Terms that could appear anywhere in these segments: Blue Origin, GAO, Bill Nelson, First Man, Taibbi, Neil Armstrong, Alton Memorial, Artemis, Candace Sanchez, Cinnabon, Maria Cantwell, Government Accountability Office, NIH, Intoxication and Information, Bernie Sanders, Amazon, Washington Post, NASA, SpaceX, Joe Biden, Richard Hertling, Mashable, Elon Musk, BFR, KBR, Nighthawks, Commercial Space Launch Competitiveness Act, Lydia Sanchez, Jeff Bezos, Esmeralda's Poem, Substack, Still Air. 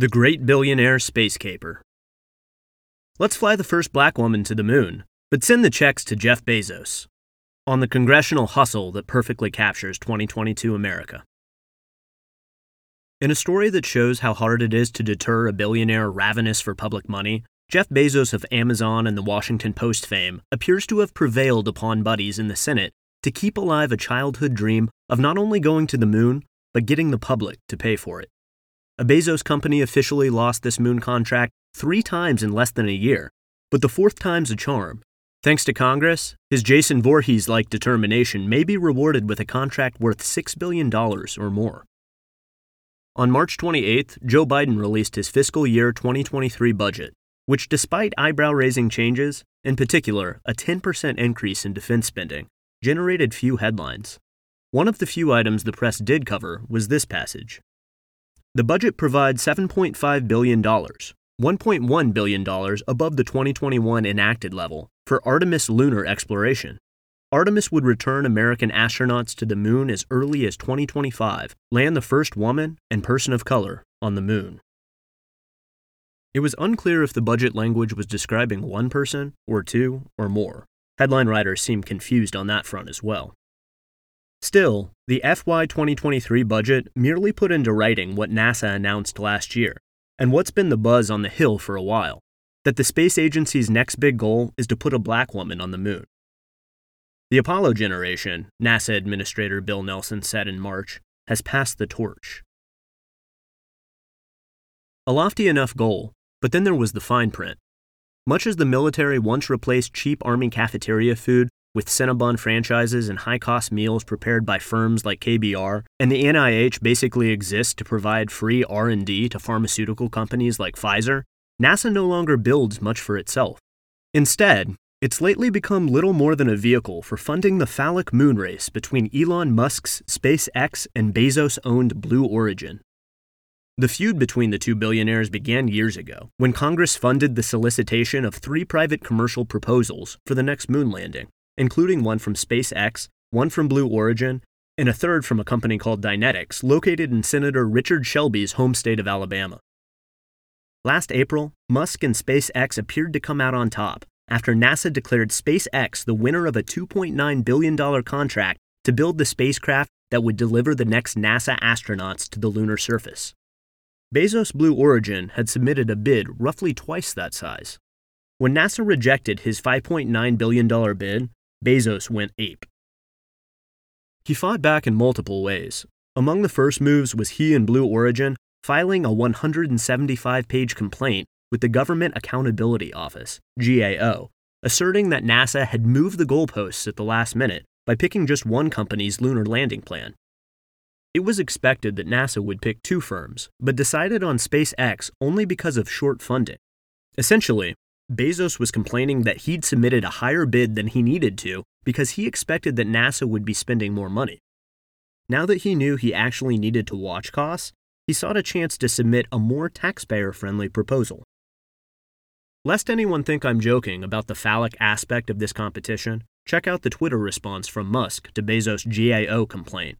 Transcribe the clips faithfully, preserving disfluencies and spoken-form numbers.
The Great Billionaire Space Caper. Let's fly the first black woman to the moon, but send the checks to Jeff Bezos. On the congressional hustle that perfectly captures twenty twenty-two America. In a story that shows how hard it is to deter a billionaire ravenous for public money, Jeff Bezos of Amazon and the Washington Post fame appears to have prevailed upon buddies in the Senate to keep alive a childhood dream of not only going to the moon, but getting the public to pay for it. A Bezos company officially lost this moon contract three times in less than a year, but the fourth time's a charm. Thanks to Congress, his Jason Voorhees-like determination may be rewarded with a contract worth six billion dollars or more. On March twenty-eighth, Joe Biden released his fiscal year twenty twenty-three budget, which despite eyebrow-raising changes, in particular a ten percent increase in defense spending, generated few headlines. One of the few items the press did cover was this passage. The budget provides seven point five billion dollars, one point one billion dollars above the twenty twenty-one enacted level, for Artemis lunar exploration. Artemis would return American astronauts to the moon as early as twenty twenty-five, land the first woman and person of color on the moon. It was unclear if the budget language was describing one person, or two, or more. Headline writers seemed confused on that front as well. Still, the F Y twenty twenty-three budget merely put into writing what NASA announced last year, and what's been the buzz on the Hill for a while, that the space agency's next big goal is to put a black woman on the moon. The Apollo generation, NASA Administrator Bill Nelson said in March, has passed the torch. A lofty enough goal, but then there was the fine print. Much as the military once replaced cheap Army cafeteria food with Cinnabon franchises and high-cost meals prepared by firms like K B R, and the N I H basically exists to provide free R and D to pharmaceutical companies like Pfizer, NASA no longer builds much for itself. Instead, it's lately become little more than a vehicle for funding the phallic moon race between Elon Musk's SpaceX and Bezos-owned Blue Origin. The feud between the two billionaires began years ago, when Congress funded the solicitation of three private commercial proposals for the next moon landing, including one from SpaceX, one from Blue Origin, and a third from a company called Dynetics, located in Senator Richard Shelby's home state of Alabama. Last April, Musk and SpaceX appeared to come out on top after NASA declared SpaceX the winner of a two point nine billion dollars contract to build the spacecraft that would deliver the next NASA astronauts to the lunar surface. Bezos' Blue Origin had submitted a bid roughly twice that size. When NASA rejected his five point nine billion dollars bid, Bezos went ape. He fought back in multiple ways. Among the first moves was he and Blue Origin filing a one hundred seventy-five page complaint with the Government Accountability Office, G A O, asserting that NASA had moved the goalposts at the last minute by picking just one company's lunar landing plan. It was expected that NASA would pick two firms, but decided on SpaceX only because of short funding. Essentially, Bezos was complaining that he'd submitted a higher bid than he needed to because he expected that NASA would be spending more money. Now that he knew he actually needed to watch costs, he sought a chance to submit a more taxpayer-friendly proposal. Lest anyone think I'm joking about the phallic aspect of this competition, check out the Twitter response from Musk to Bezos' G A O complaint.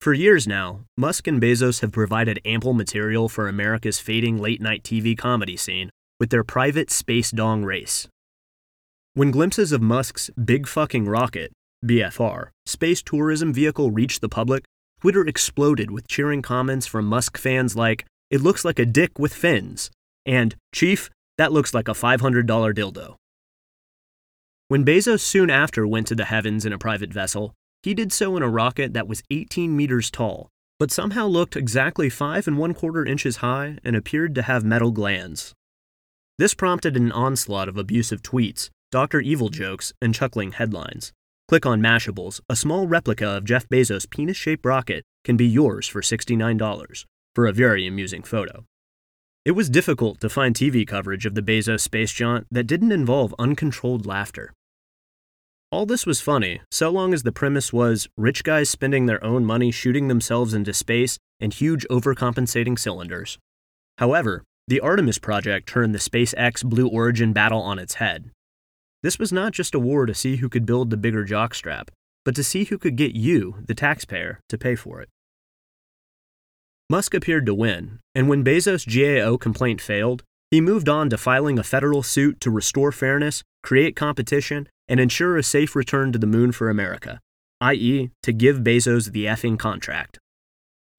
For years now, Musk and Bezos have provided ample material for America's fading late-night T V comedy scene, with their private space dong race. When glimpses of Musk's Big Fucking Rocket, B F R, space tourism vehicle reached the public, Twitter exploded with cheering comments from Musk fans like, "It looks like a dick with fins," and "Chief, that looks like a five hundred dollars dildo." When Bezos soon after went to the heavens in a private vessel, he did so in a rocket that was eighteen meters tall, but somehow looked exactly five and one quarter inches high and appeared to have metal glands. This prompted an onslaught of abusive tweets, Doctor Evil jokes, and chuckling headlines. Click on Mashables, a small replica of Jeff Bezos' penis-shaped rocket can be yours for sixty-nine dollars, for a very amusing photo. It was difficult to find T V coverage of the Bezos space jaunt that didn't involve uncontrolled laughter. All this was funny, so long as the premise was rich guys spending their own money shooting themselves into space and huge overcompensating cylinders. However, the Artemis project turned the SpaceX Blue Origin battle on its head. This was not just a war to see who could build the bigger jockstrap, but to see who could get you, the taxpayer, to pay for it. Musk appeared to win, and when Bezos' G A O complaint failed, he moved on to filing a federal suit to restore fairness, create competition, and ensure a safe return to the moon for America, that is, to give Bezos the effing contract.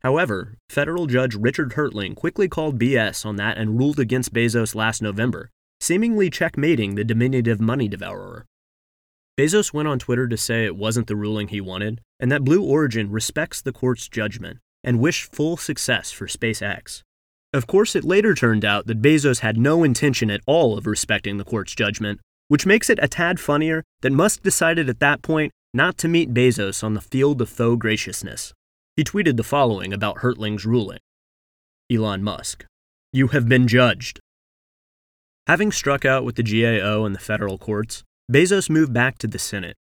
However, federal judge Richard Hertling quickly called B S on that and ruled against Bezos last November, seemingly checkmating the diminutive money devourer. Bezos went on Twitter to say it wasn't the ruling he wanted, and that Blue Origin respects the court's judgment and wished full success for SpaceX. Of course, it later turned out that Bezos had no intention at all of respecting the court's judgment, which makes it a tad funnier that Musk decided at that point not to meet Bezos on the field of faux graciousness. He tweeted the following about Hertling's ruling. Elon Musk: "You have been judged." Having struck out with the G A O and the federal courts, Bezos moved back to the Senate.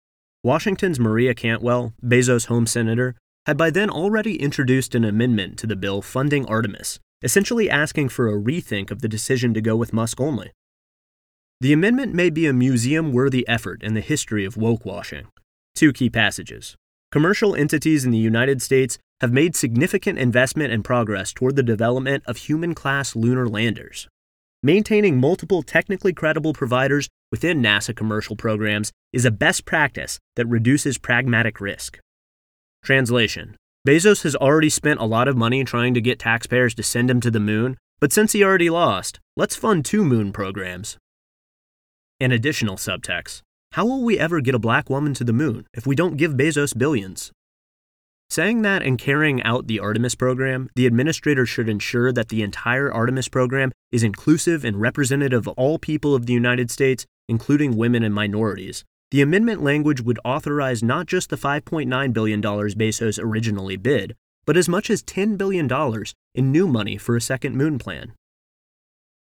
Washington's Maria Cantwell, Bezos' home senator, had by then already introduced an amendment to the bill funding Artemis, essentially asking for a rethink of the decision to go with Musk only. The amendment may be a museum-worthy effort in the history of woke-washing. Two key passages. Commercial entities in the United States have made significant investment and progress toward the development of human-class lunar landers. Maintaining multiple technically credible providers within NASA commercial programs is a best practice that reduces pragmatic risk. Translation: Bezos has already spent a lot of money trying to get taxpayers to send him to the moon, but since he already lost, let's fund two moon programs. An additional subtext: how will we ever get a black woman to the moon if we don't give Bezos billions? Saying that and carrying out the Artemis program, the administrator should ensure that the entire Artemis program is inclusive and representative of all people of the United States, including women and minorities. The amendment language would authorize not just the five point nine billion dollars Bezos originally bid, but as much as ten billion dollars in new money for a second moon plan.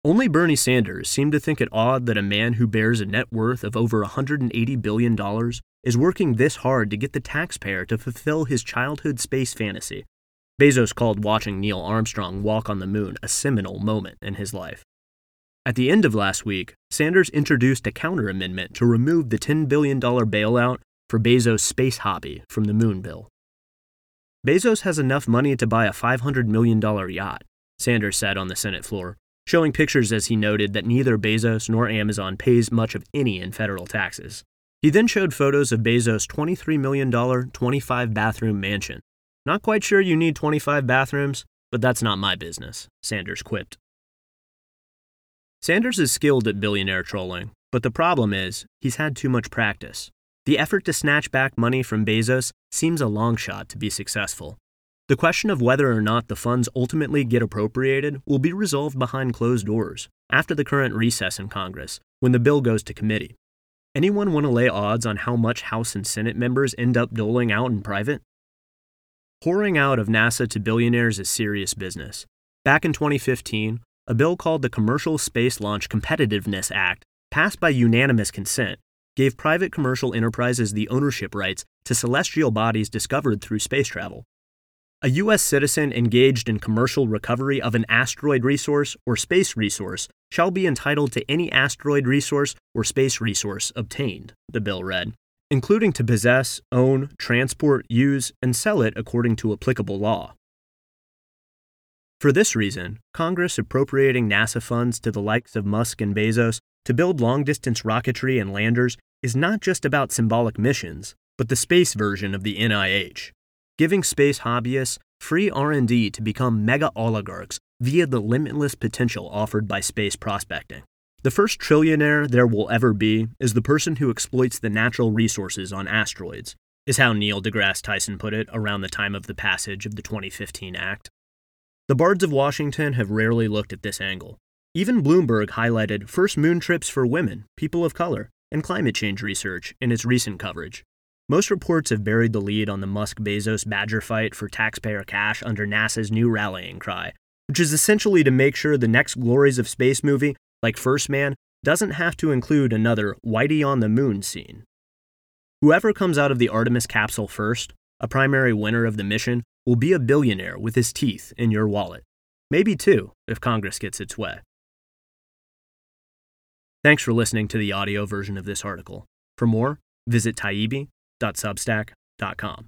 Only Bernie Sanders seemed to think it odd that a man who bears a net worth of over one hundred eighty billion dollars is working this hard to get the taxpayer to fulfill his childhood space fantasy. Bezos called watching Neil Armstrong walk on the moon a seminal moment in his life. At the end of last week, Sanders introduced a counter-amendment to remove the ten billion dollars bailout for Bezos' space hobby from the moon bill. Bezos has enough money to buy a five hundred million dollars yacht, Sanders said on the Senate floor, showing pictures as he noted that neither Bezos nor Amazon pays much of any in federal taxes. He then showed photos of Bezos' twenty-three million dollars twenty-five bathroom mansion. "Not quite sure you need twenty-five bathrooms, but that's not my business," Sanders quipped. Sanders is skilled at billionaire trolling, but the problem is, he's had too much practice. The effort to snatch back money from Bezos seems a long shot to be successful. The question of whether or not the funds ultimately get appropriated will be resolved behind closed doors, after the current recess in Congress, when the bill goes to committee. Anyone want to lay odds on how much House and Senate members end up doling out in private? Pouring out of NASA to billionaires is serious business. Back in twenty fifteen, a bill called the Commercial Space Launch Competitiveness Act, passed by unanimous consent, gave private commercial enterprises the ownership rights to celestial bodies discovered through space travel. A U S citizen engaged in commercial recovery of an asteroid resource or space resource shall be entitled to any asteroid resource or space resource obtained, the bill read, including to possess, own, transport, use, and sell it according to applicable law. For this reason, Congress appropriating NASA funds to the likes of Musk and Bezos to build long-distance rocketry and landers is not just about symbolic missions, but the space version of the N I H. Giving space hobbyists free R and D to become mega-oligarchs via the limitless potential offered by space prospecting. The first trillionaire there will ever be is the person who exploits the natural resources on asteroids, is how Neil deGrasse Tyson put it around the time of the passage of the twenty fifteen Act. The bards of Washington have rarely looked at this angle. Even Bloomberg highlighted first moon trips for women, people of color, and climate change research in its recent coverage. Most reports have buried the lead on the Musk-Bezos badger fight for taxpayer cash under NASA's new rallying cry, which is essentially to make sure the next glories of space movie, like First Man, doesn't have to include another Whitey on the moon scene. Whoever comes out of the Artemis capsule first, a primary winner of the mission, will be a billionaire with his teeth in your wallet. Maybe two, if Congress gets its way. Thanks for listening to the audio version of this article. For more, visit Taibbi dot substack dot com.